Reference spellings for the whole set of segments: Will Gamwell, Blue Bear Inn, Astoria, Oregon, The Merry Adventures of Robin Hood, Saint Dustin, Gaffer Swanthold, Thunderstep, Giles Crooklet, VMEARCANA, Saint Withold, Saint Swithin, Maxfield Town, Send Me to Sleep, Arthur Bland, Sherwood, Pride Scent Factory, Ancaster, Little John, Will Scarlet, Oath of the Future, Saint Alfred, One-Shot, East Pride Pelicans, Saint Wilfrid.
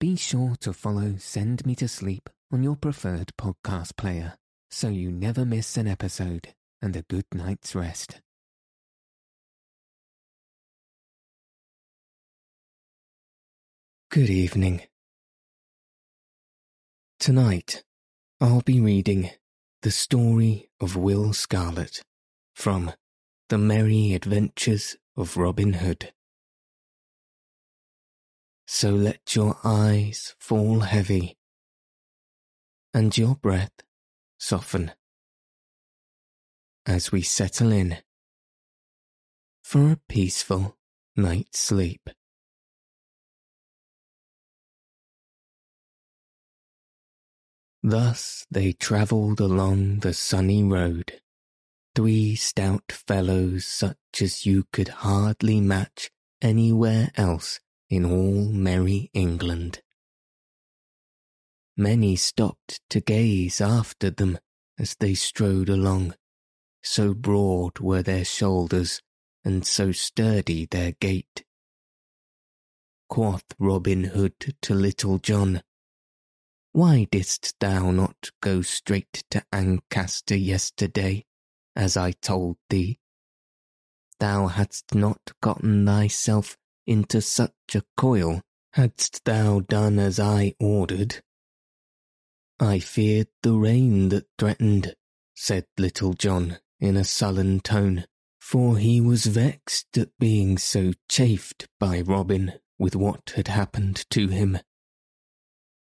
Be sure to follow Send Me to Sleep on your preferred podcast player so you never miss an episode and a good night's rest. Good evening. Tonight, I'll be reading The Story of Will Scarlet from The Merry Adventures of Robin Hood. So let your eyes fall heavy and your breath soften as we settle in for a peaceful night's sleep. Thus they travelled along the sunny road, three stout fellows such as you could hardly match anywhere else in all merry England. Many stopped to gaze after them as they strode along, so broad were their shoulders and so sturdy their gait. Quoth Robin Hood to Little John, "Why didst thou not go straight to Ancaster yesterday, as I told thee? Thou hadst not gotten thyself into such a coil, hadst thou done as I ordered." "I feared the rain that threatened," said Little John in a sullen tone, for he was vexed at being so chafed by Robin with what had happened to him.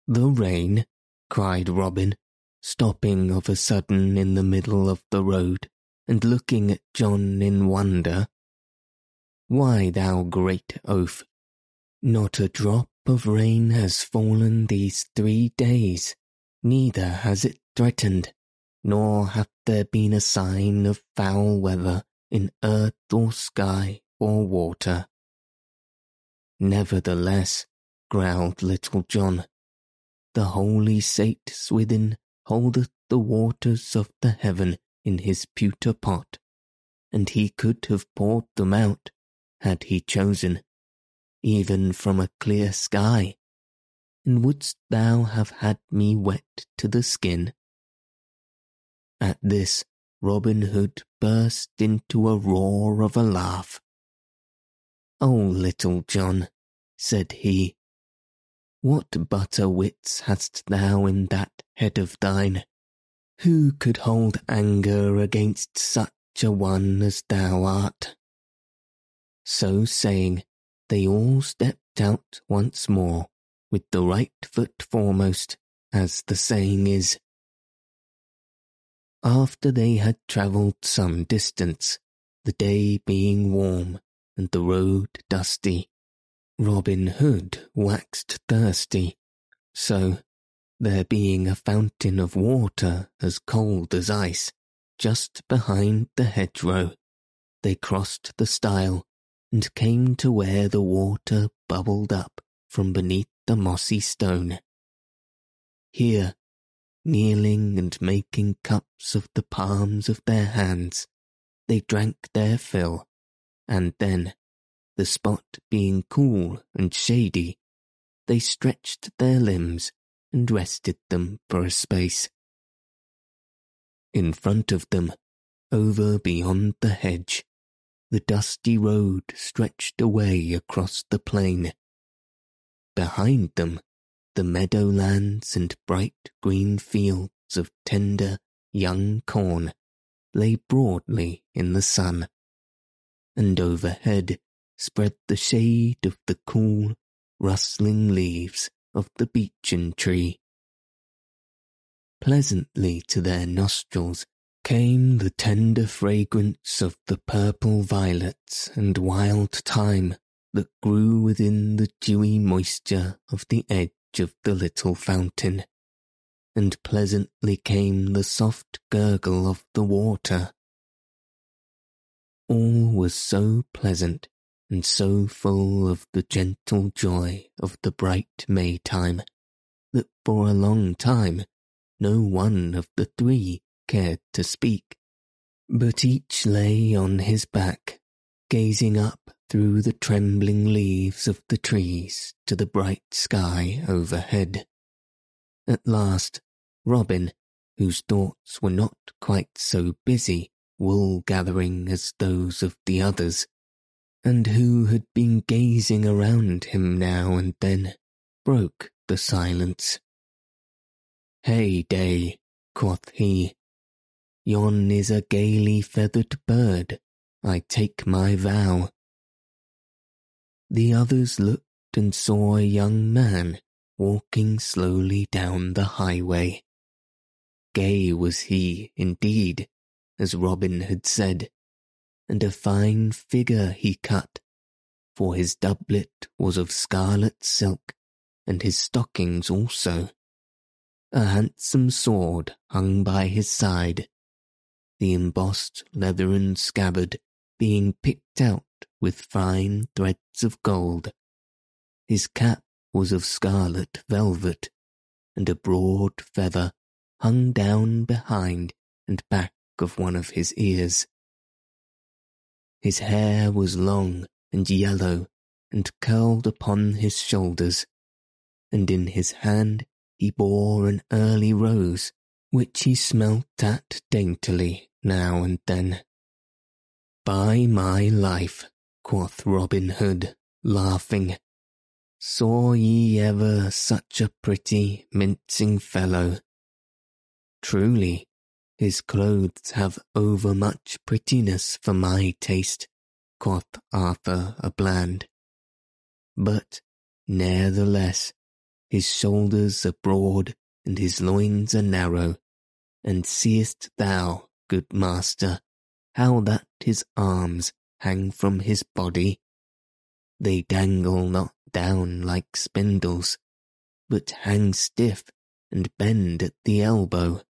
"The rain?" cried Robin, stopping of a sudden in the middle of the road and looking at John in wonder. "Why, thou great oaf, not a drop of rain has fallen these 3 days, neither has it threatened, nor hath there been a sign of foul weather in earth or sky or water." "Nevertheless," growled Little John, "the holy Saint Swithin holdeth the waters of the heaven in his pewter pot, and he could have poured them out, had he chosen, even from a clear sky, and wouldst thou have had me wet to the skin?" At this Robin Hood burst into a roar of a laugh. "O Little John," said he, "what butter wits hast thou in that head of thine? Who could hold anger against such a one as thou art?" So saying, they all stepped out once more, with the right foot foremost, as the saying is. After they had travelled some distance, the day being warm and the road dusty, Robin Hood waxed thirsty, so, there being a fountain of water as cold as ice just behind the hedgerow, they crossed the stile and came to where the water bubbled up from beneath the mossy stone. Here, kneeling and making cups of the palms of their hands, they drank their fill, and then, the spot being cool and shady, they stretched their limbs and rested them for a space. In front of them, over beyond the hedge, the dusty road stretched away across the plain. Behind them, the meadowlands and bright green fields of tender, young corn lay broadly in the sun, and overhead spread the shade of the cool, rustling leaves of the beechen tree. Pleasantly to their nostrils came the tender fragrance of the purple violets and wild thyme that grew within the dewy moisture of the edge of the little fountain, and pleasantly came the soft gurgle of the water. All was so pleasant and so full of the gentle joy of the bright May time that for a long time no one of the three cared to speak, but each lay on his back, gazing up through the trembling leaves of the trees to the bright sky overhead. At last, Robin, whose thoughts were not quite so busy wool-gathering as those of the others, and who had been gazing around him now and then, broke the silence. "Hey-day," quoth he, "yon is a gaily feathered bird, I take my vow." The others looked and saw a young man walking slowly down the highway. Gay was he, indeed, as Robin had said, and a fine figure he cut, for his doublet was of scarlet silk, and his stockings also. A handsome sword hung by his side, the embossed leathern scabbard being picked out with fine threads of gold. His cap was of scarlet velvet, and a broad feather hung down behind and back of one of his ears. His hair was long and yellow and curled upon his shoulders, and in his hand he bore an early rose, which he smelt at daintily now and then. "By my life," quoth Robin Hood, laughing, "saw ye ever such a pretty, mincing fellow? Truly, his clothes have overmuch prettiness for my taste," quoth Arthur Bland. "But, ne'ertheless, his shoulders are broad and his loins are narrow, and seest thou, good master, how that his arms hang from his body? They dangle not down like spindles, but hang stiff and bend at the elbow.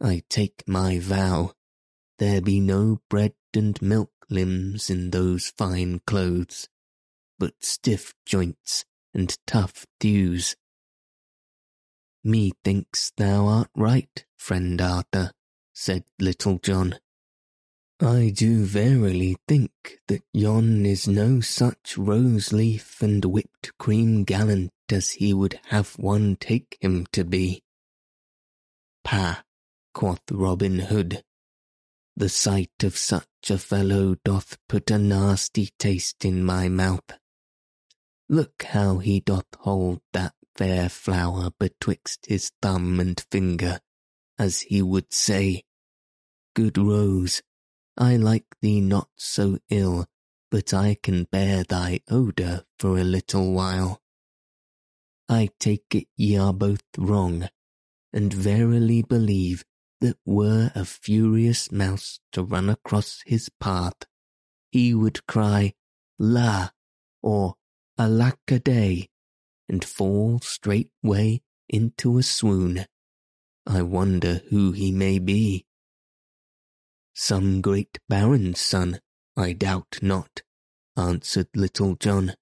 I take my vow, there be no bread and milk limbs in those fine clothes, but stiff joints and tough thews." "Methinks thou art right, friend Arthur," said Little John. "I do verily think that yon is no such rose-leaf and whipped cream gallant as he would have one take him to be." "Pah," quoth Robin Hood, "the sight of such a fellow doth put a nasty taste in my mouth. Look how he doth hold that fair flower betwixt his thumb and finger, as he would say, 'Good rose, I like thee not so ill, but I can bear thy odour for a little while.' I take it ye are both wrong, and verily believe that were a furious mouse to run across his path, he would cry 'La!' or 'Alack-a-day!' and fall straightway into a swoon. I wonder who he may be." "Some great baron's son, I doubt not," answered Little John,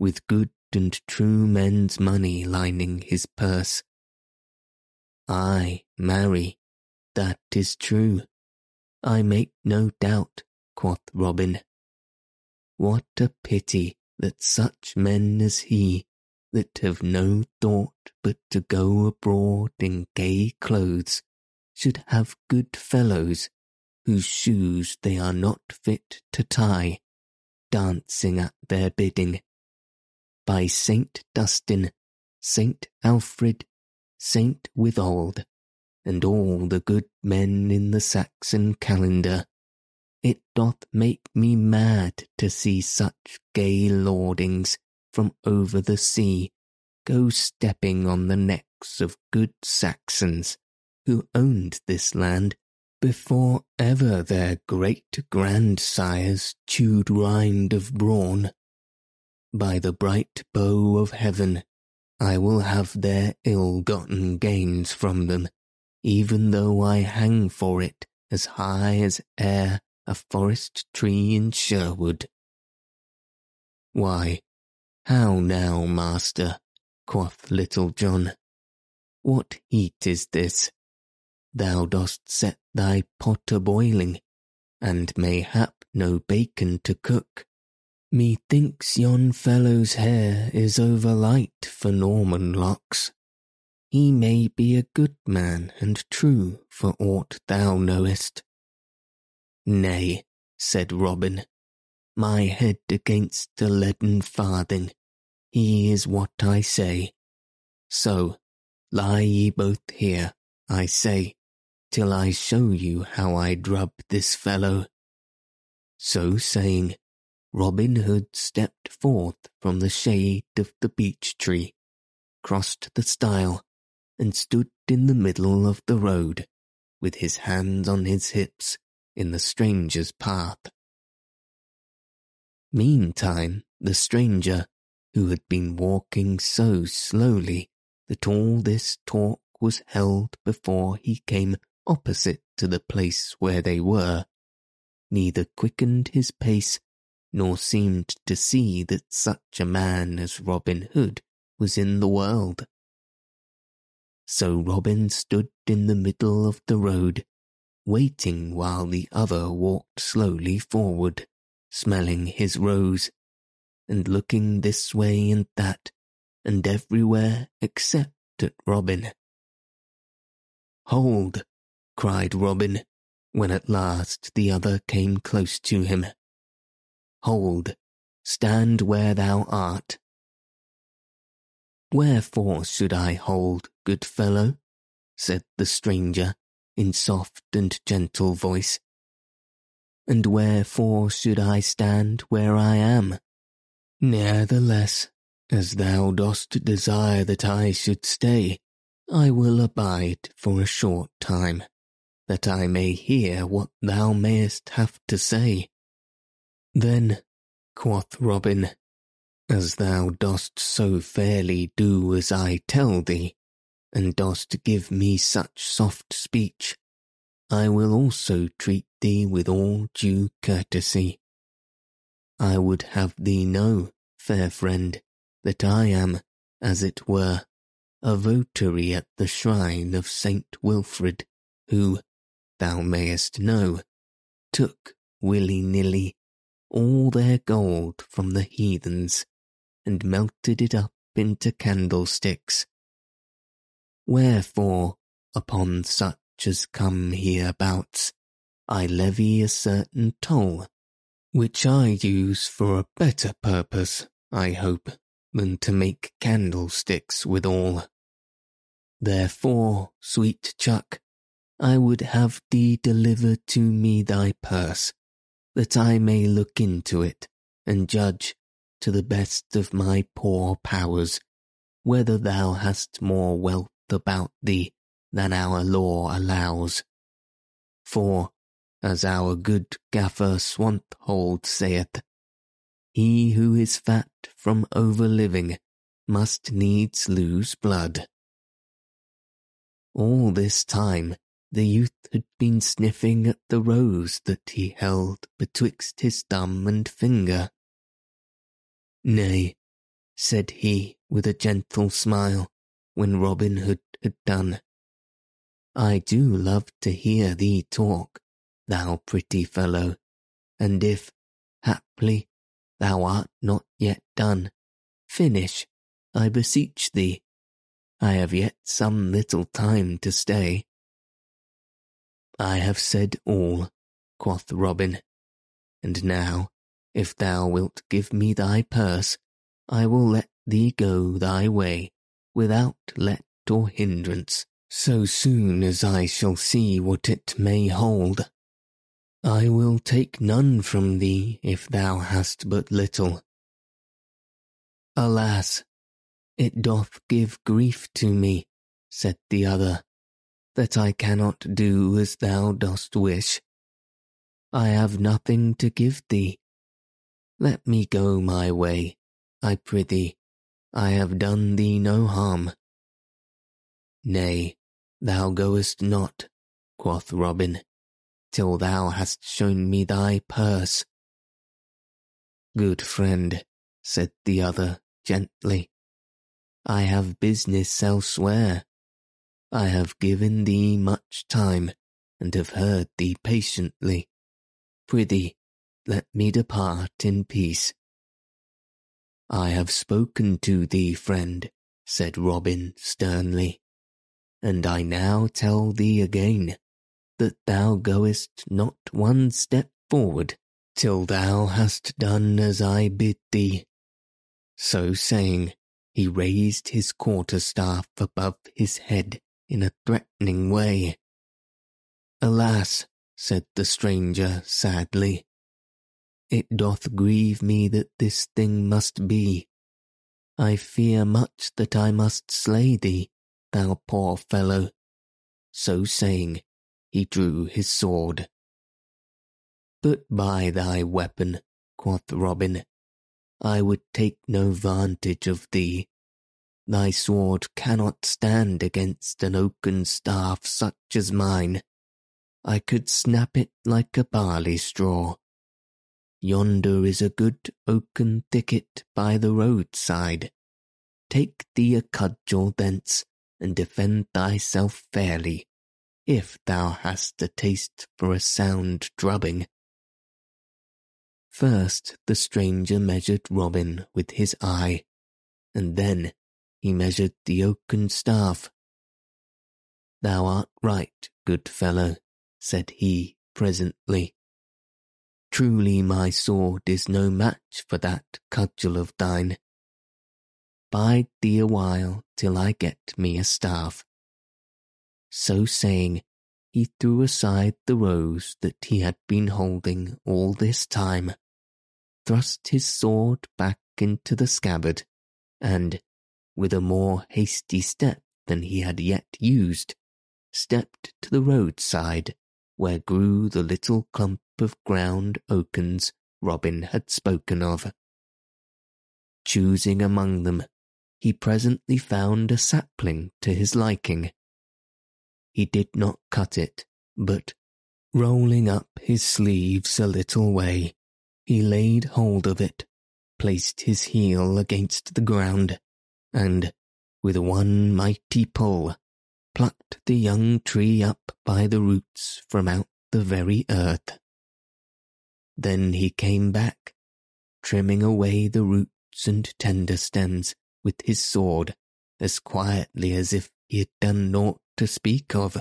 "with good and true men's money lining his purse." "Ay, marry, that is true, I make no doubt," quoth Robin. "What a pity that such men as he, that have no thought but to go abroad in gay clothes, should have good fellows, whose shoes they are not fit to tie, dancing at their bidding. By Saint Dustin, Saint Alfred, Saint Withold, and all the good men in the Saxon calendar, it doth make me mad to see such gay lordings from over the sea go stepping on the necks of good Saxons who owned this land before ever their great-grandsires chewed rind of brawn. By the bright bow of heaven, I will have their ill-gotten gains from them, even though I hang for it as high as e'er a forest tree in Sherwood." "Why, how now, master," quoth Little John, "what heat is this? Thou dost set thy pot a-boiling, and mayhap no bacon to cook. Methinks yon fellow's hair is overlight for Norman locks. He may be a good man and true for aught thou knowest. Nay, said Robin, my head against the leaden farthing. He is what I say. So, lie ye both here, I say, till I show you how I drub this fellow. So saying, Robin Hood stepped forth from the shade of the beech tree, crossed the stile, and stood in the middle of the road, with his hands on his hips, in the stranger's path. Meantime, the stranger, who had been walking so slowly that all this talk was held before he came opposite to the place where they were, neither quickened his pace nor seemed to see that such a man as Robin Hood was in the world. So Robin stood in the middle of the road, waiting while the other walked slowly forward, smelling his rose, and looking this way and that, and everywhere except at Robin. "Hold!" cried Robin, when at last the other came close to him. "Hold, stand where thou art." "Wherefore should I hold, good fellow?" said the stranger, in soft and gentle voice. "And wherefore should I stand where I am? Ne'ertheless, as thou dost desire that I should stay, I will abide for a short time, that I may hear what thou mayest have to say." "Then," quoth Robin, "as thou dost so fairly do as I tell thee, and dost give me such soft speech, I will also treat thee with all due courtesy. I would have thee know, fair friend, that I am, as it were, a votary at the shrine of Saint Wilfrid, who, thou mayest know, took, willy-nilly, all their gold from the heathens, and melted it up into candlesticks. Wherefore, upon such as come hereabouts, I levy a certain toll, which I use for a better purpose, I hope, than to make candlesticks withal. Therefore, sweet Chuck, I would have thee deliver to me thy purse, that I may look into it and judge, to the best of my poor powers, whether thou hast more wealth about thee than our law allows. For, as our good Gaffer Swanthold saith, he who is fat from overliving must needs lose blood." All this time the youth had been sniffing at the rose that he held betwixt his thumb and finger. "Nay," said he with a gentle smile, when Robin Hood had done, "I do love to hear thee talk, thou pretty fellow, and if, haply, thou art not yet done, finish, I beseech thee. I have yet some little time to stay." "I have said all," quoth Robin, "and now, if thou wilt give me thy purse, I will let thee go thy way, without let or hindrance, so soon as I shall see what it may hold. I will take none from thee if thou hast but little." "Alas, it doth give grief to me," said the other, "that I cannot do as thou dost wish. I have nothing to give thee. Let me go my way, I prithee. I have done thee no harm." "Nay, thou goest not," quoth Robin, "till thou hast shown me thy purse." "Good friend," said the other gently, "I have business elsewhere. I have given thee much time, and have heard thee patiently. Prithee, let me depart in peace. I have spoken to thee, friend, said Robin sternly, and I now tell thee again that thou goest not one step forward till thou hast done as I bid thee. So saying, he raised his quarterstaff above his head in a threatening way. Alas, said the stranger sadly, it doth grieve me that this thing must be. I fear much that I must slay thee, thou poor fellow. So saying, he drew his sword. Put by thy weapon, quoth Robin. I would take no vantage of thee. Thy sword cannot stand against an oaken staff such as mine. I could snap it like a barley straw. Yonder is a good oaken thicket by the roadside. Take thee a cudgel thence, and defend thyself fairly, if thou hast a taste for a sound drubbing. First the stranger measured Robin with his eye, and then he measured the oaken staff. Thou art right, good fellow, said he presently. Truly my sword is no match for that cudgel of thine. Bide thee a while till I get me a staff. So saying, he threw aside the rose that he had been holding all this time, thrust his sword back into the scabbard, and, with a more hasty step than he had yet used, stepped to the roadside, where grew the little clump of ground oakens Robin had spoken of. Choosing among them, he presently found a sapling to his liking. He did not cut it, but, rolling up his sleeves a little way, he laid hold of it, placed his heel against the ground, and, with one mighty pull, plucked the young tree up by the roots from out the very earth. Then he came back, trimming away the roots and tender stems with his sword as quietly as if he had done naught to speak of.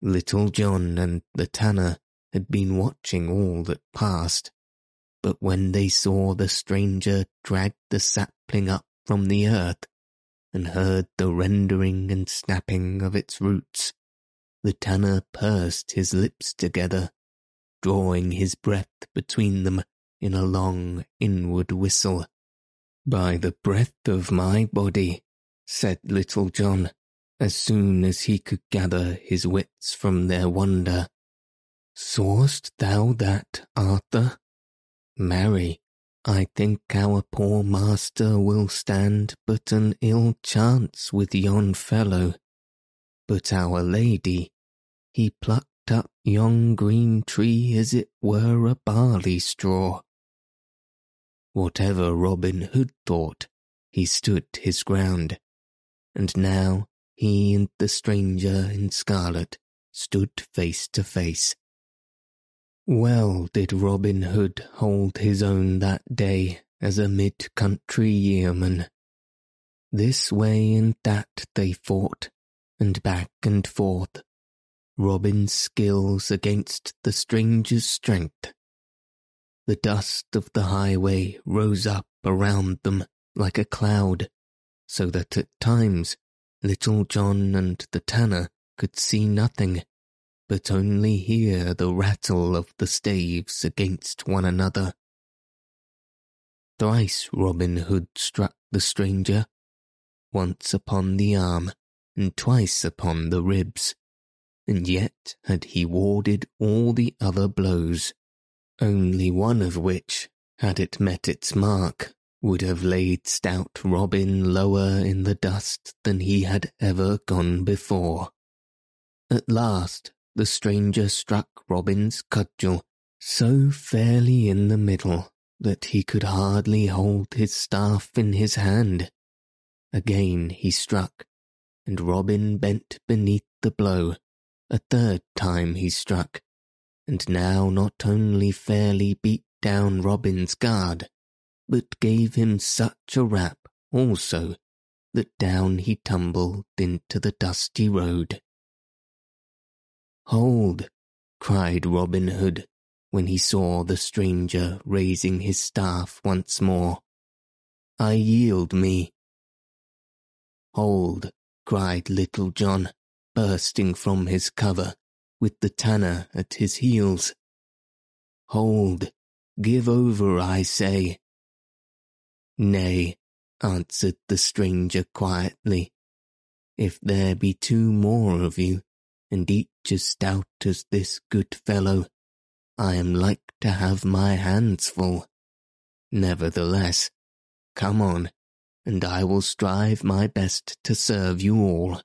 Little John and the tanner had been watching all that passed, but when they saw the stranger drag the sapling up from the earth, and heard the rendering and snapping of its roots, the tanner pursed his lips together, drawing his breath between them in a long inward whistle. By the breath of my body, said Little John, as soon as he could gather his wits from their wonder, sawest thou that, Arthur? Marry, I think our poor master will stand but an ill chance with yon fellow. But our lady, he plucked up yon green tree as it were a barley straw. Whatever Robin Hood thought, he stood his ground, and now he and the stranger in scarlet stood face to face. Well did Robin Hood hold his own that day as a mid-country yeoman. This way and that they fought, and back and forth, Robin's skills against the stranger's strength. The dust of the highway rose up around them like a cloud, so that at times Little John and the tanner could see nothing, but only hear the rattle of the staves against one another. Thrice Robin Hood struck the stranger, once upon the arm and twice upon the ribs, and yet had he warded all the other blows, only one of which, had it met its mark, would have laid stout Robin lower in the dust than he had ever gone before. At last the stranger struck Robin's cudgel so fairly in the middle that he could hardly hold his staff in his hand. Again he struck, and Robin bent beneath the blow. A third time he struck, and now not only fairly beat down Robin's guard, but gave him such a rap also that down he tumbled into the dusty road. "Hold!" cried Robin Hood, when he saw the stranger raising his staff once more. "I yield me." "Hold!" cried Little John, bursting from his cover, with the tanner at his heels. "Hold! Give over, I say." "Nay," answered the stranger quietly, "if there be two more of you, and each as stout as this good fellow, I am like to have my hands full. Nevertheless, come on, and I will strive my best to serve you all."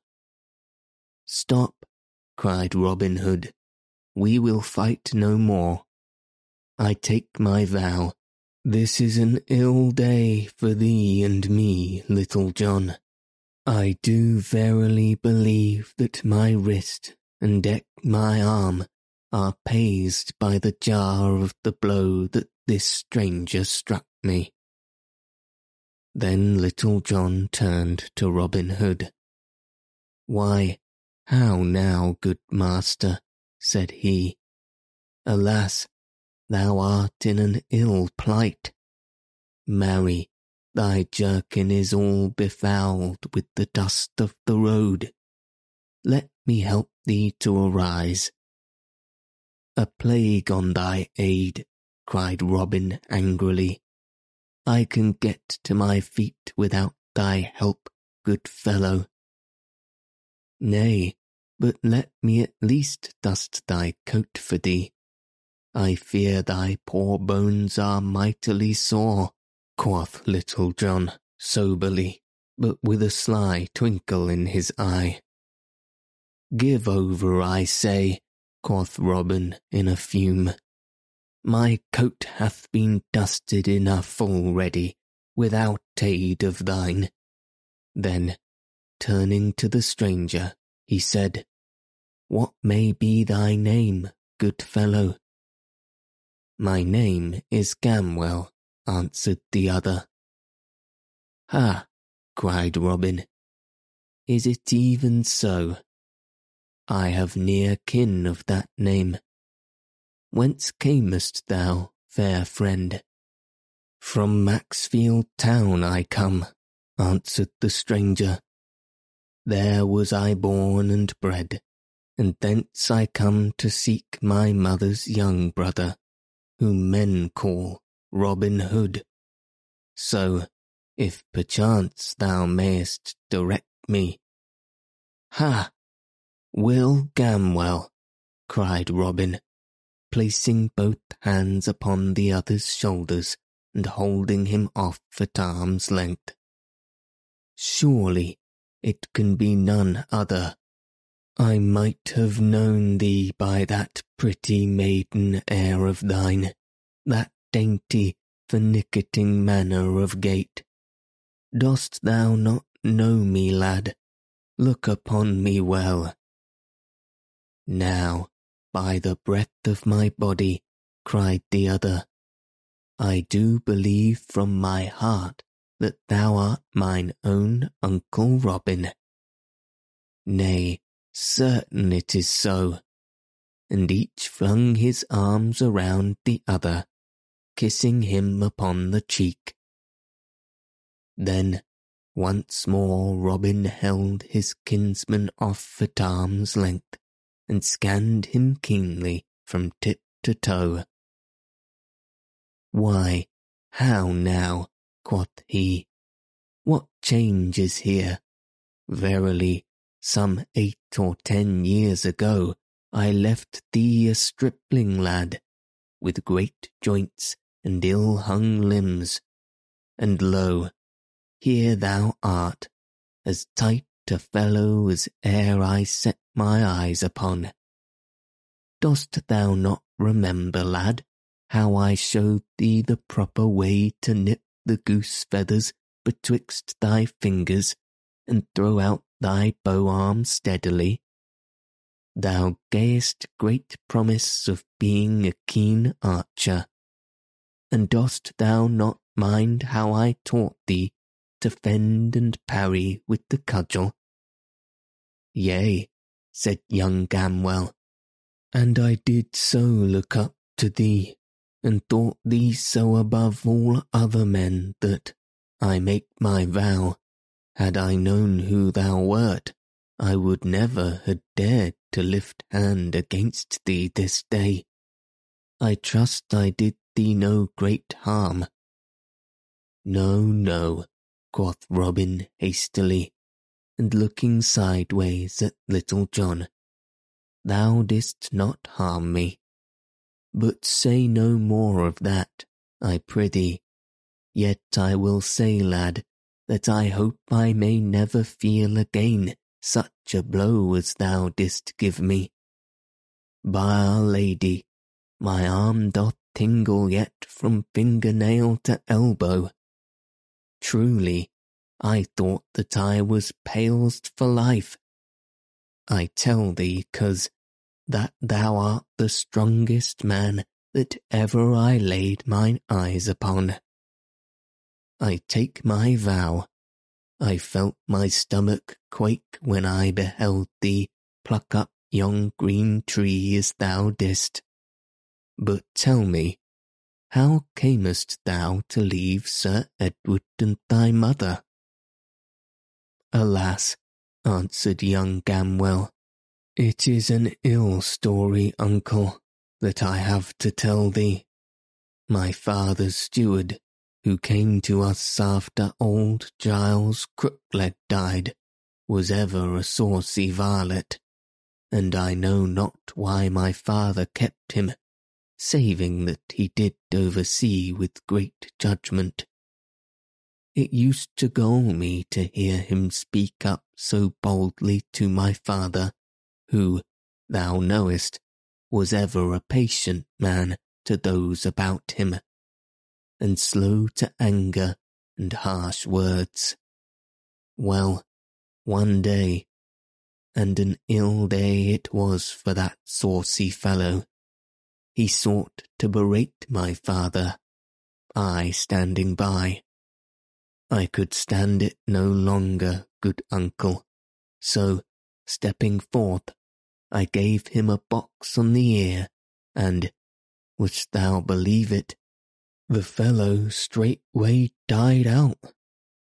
"Stop," cried Robin Hood, "we will fight no more. I take my vow, this is an ill day for thee and me, Little John. I do verily believe that my wrist and deck my arm are paced by the jar of the blow that this stranger struck me." Then Little John turned to Robin Hood. "Why, how now, good master," said he. "Alas, thou art in an ill plight. Marry, thy jerkin is all befouled with the dust of the road. Let me help thee to arise." "A plague on thy aid," cried Robin angrily. "I can get to my feet without thy help, good fellow." "Nay, but let me at least dust thy coat for thee. I fear thy poor bones are mightily sore," quoth Little John, soberly, but with a sly twinkle in his eye. "Give over, I say," quoth Robin in a fume. "My coat hath been dusted enough already, without aid of thine." Then, turning to the stranger, he said, "What may be thy name, good fellow?" "My name is Gamwell," answered the other. "Ha!" cried Robin. "Is it even so? I have near kin of that name. Whence camest thou, fair friend?" "From Maxfield Town I come," answered the stranger. "There was I born and bred, and thence I come to seek my mother's young brother, whom men call Robin Hood. So, if perchance thou mayest direct me..." "Ha! Will Gamwell!" cried Robin, placing both hands upon the other's shoulders and holding him off at arm's length. "Surely it can be none other. I might have known thee by that pretty maiden air of thine, that dainty, finicating manner of gait. Dost thou not know me, lad? Look upon me well." "Now, by the breath of my body," cried the other, "I do believe from my heart that thou art mine own Uncle Robin. Nay, certain it is so." And each flung his arms around the other, kissing him upon the cheek. Then once more Robin held his kinsman off at arm's length, and scanned him keenly from tip to toe. "Why, how now," quoth he, "what change is here? Verily, some 8 or 10 years ago I left thee a stripling lad, with great joints and ill-hung limbs, and lo, here thou art, as tight a fellow as e'er I set my eyes upon. Dost thou not remember, lad, how I showed thee the proper way to nip the goose feathers betwixt thy fingers and throw out thy bow-arm steadily? thou gayest great promise of being a keen archer, and dost thou not mind how I taught thee to fend and parry with the cudgel? Yea, said young Gamwell, and I did so look up to thee, and thought thee so above all other men that, I make my vow, had I known who thou wert, I would never have dared to lift hand against thee this day. I trust I did thee no great harm. No, no, quoth Robin hastily, and looking sideways at Little John, thou didst not harm me. But say no more of that, I prithee. Yet I will say, lad, that I hope I may never feel again such a blow as thou didst give me. By Our Lady, my arm doth tingle yet from fingernail to elbow. Truly, I thought that I was palsed for life. I tell thee, coz, that thou art the strongest man that ever I laid mine eyes upon. I take my vow, I felt my stomach quake when I beheld thee pluck up yon green tree as thou didst. But tell me, how camest thou to leave Sir Edward and thy mother? Alas, answered young Gamwell, it is an ill story, uncle, that I have to tell thee. My father's steward, who came to us after old Giles Crooklet died, was ever a saucy varlet, and I know not why my father kept him, saving that he did oversee with great judgment. It used to gall me to hear him speak up so boldly to my father, who, thou knowest, was ever a patient man to those about him, and slow to anger and harsh words. Well, one day, and an ill day it was for that saucy fellow, he sought to berate my father, I standing by. I could stand it no longer, good uncle, so, stepping forth, I gave him a box on the ear, and, wouldst thou believe it, the fellow straightway died out.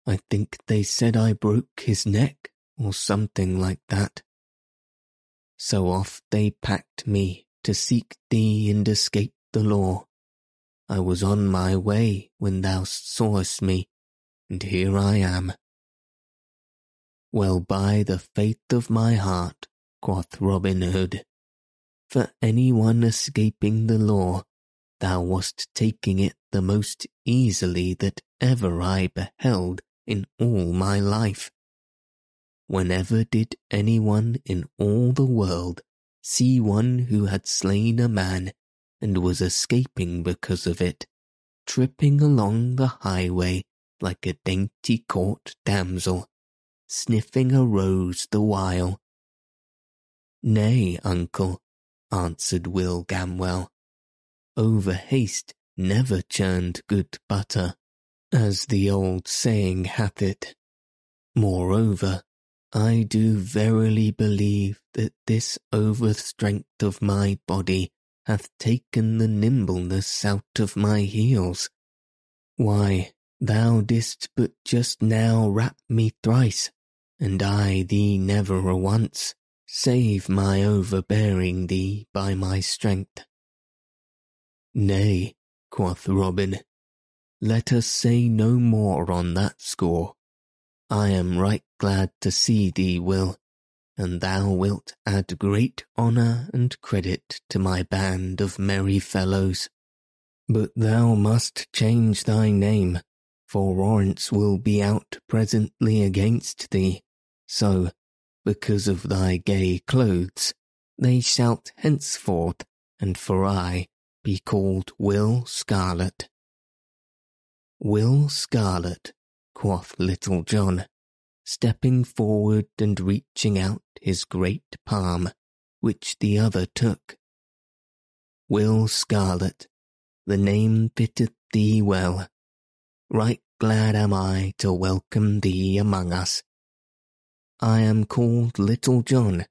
I think they said I broke his neck, or something like that. So off they packed me to seek thee and escape the law. I was on my way when thou sawest me, and here I am. Well, by the faith of my heart, quoth Robin Hood, for any one escaping the law, thou wast taking it the most easily that ever I beheld in all my life. Whenever did any one in all the world see one who had slain a man and was escaping because of it, tripping along the highway like a dainty court damsel, sniffing a rose the while? Nay, uncle, answered Will Gamwell, over haste never churned good butter, as the old saying hath it. Moreover, I do verily believe that this overstrength of my body hath taken the nimbleness out of my heels. Why, thou didst but just now rap me thrice, and I thee never a once, save my overbearing thee by my strength. Nay, quoth Robin, let us say no more on that score. I am right glad to see thee, Will, and thou wilt add great honour and credit to my band of merry fellows. But thou must change thy name, for warrants will be out presently against thee, so, because of thy gay clothes, they shalt henceforth, and for aye, be called Will Scarlet. Will Scarlet, quoth Little John, stepping forward and reaching out his great palm, which the other took. Will Scarlet, the name fitteth thee well. Right glad am I to welcome thee among us. I am called Little John,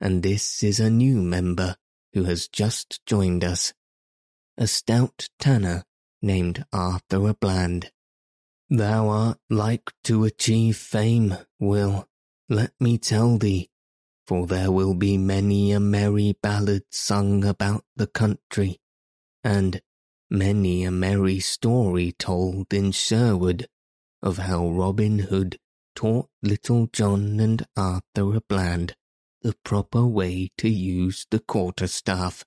and this is a new member who has just joined us, a stout tanner named Arthur Bland. Thou art like to achieve fame, Will, let me tell thee, for there will be many a merry ballad sung about the country, and many a merry story told in Sherwood of how Robin Hood taught Little John and Arthur Bland the proper way to use the quarterstaff,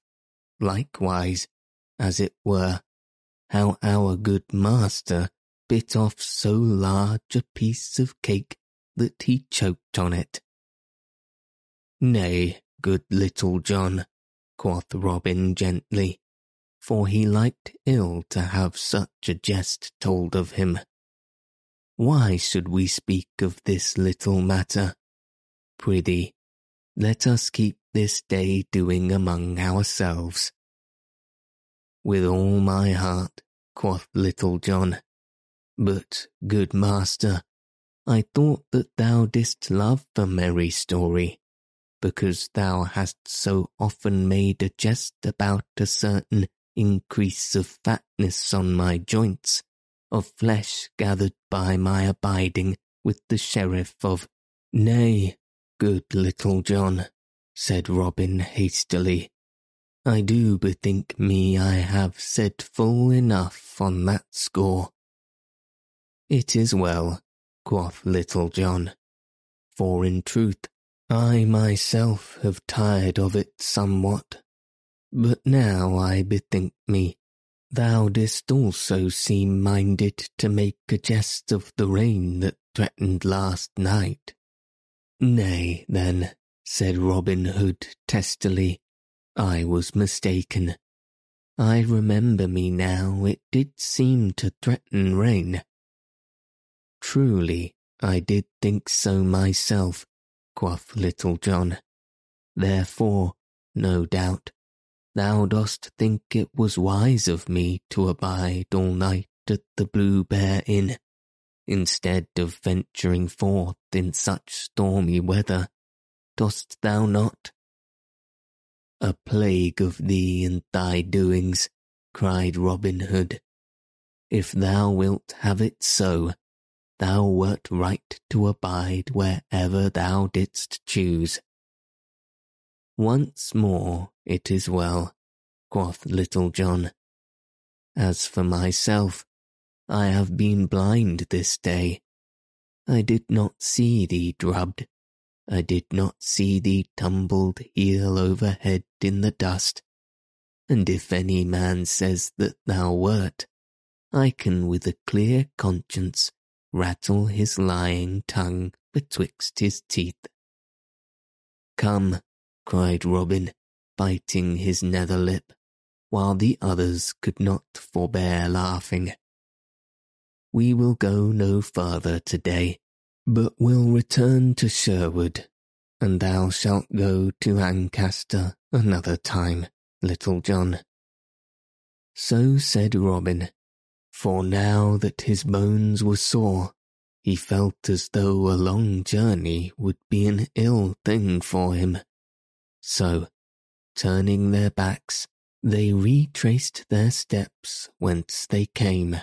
likewise, as it were, how our good master bit off so large a piece of cake that he choked on it. Nay, good Little John, quoth Robin gently, for he liked ill to have such a jest told of him. Why should we speak of this little matter? Prithee, let us keep this day doing among ourselves. With all my heart, quoth Little John, but, good master, I thought that thou didst love the merry story, because thou hast so often made a jest about a certain increase of fatness on my joints, of flesh gathered by my abiding with the sheriff of... Nay, good Little John, said Robin hastily, I do bethink me I have said full enough on that score. It is well, quoth Little John, for in truth I myself have tired of it somewhat. But now I bethink me, thou didst also seem minded to make a jest of the rain that threatened last night. Nay, then, said Robin Hood testily, I was mistaken. I remember me now it did seem to threaten rain. Truly, I did think so myself, quoth Little John. Therefore, no doubt, thou dost think it was wise of me to abide all night at the Blue Bear Inn, instead of venturing forth in such stormy weather, dost thou not? A plague of thee and thy doings, cried Robin Hood. If thou wilt have it so, thou wert right to abide wherever thou didst choose. Once more it is well, quoth Little John. As for myself, I have been blind this day. I did not see thee drubbed. I did not see thee tumbled heel over head in the dust. And if any man says that thou wert, I can with a clear conscience rattle his lying tongue betwixt his teeth. Come, cried Robin, biting his nether lip, while the others could not forbear laughing. We will go no further today, but will return to Sherwood, and thou shalt go to Ancaster another time, Little John. So said Robin, for now that his bones were sore, he felt as though a long journey would be an ill thing for him. So, turning their backs, they retraced their steps whence they came.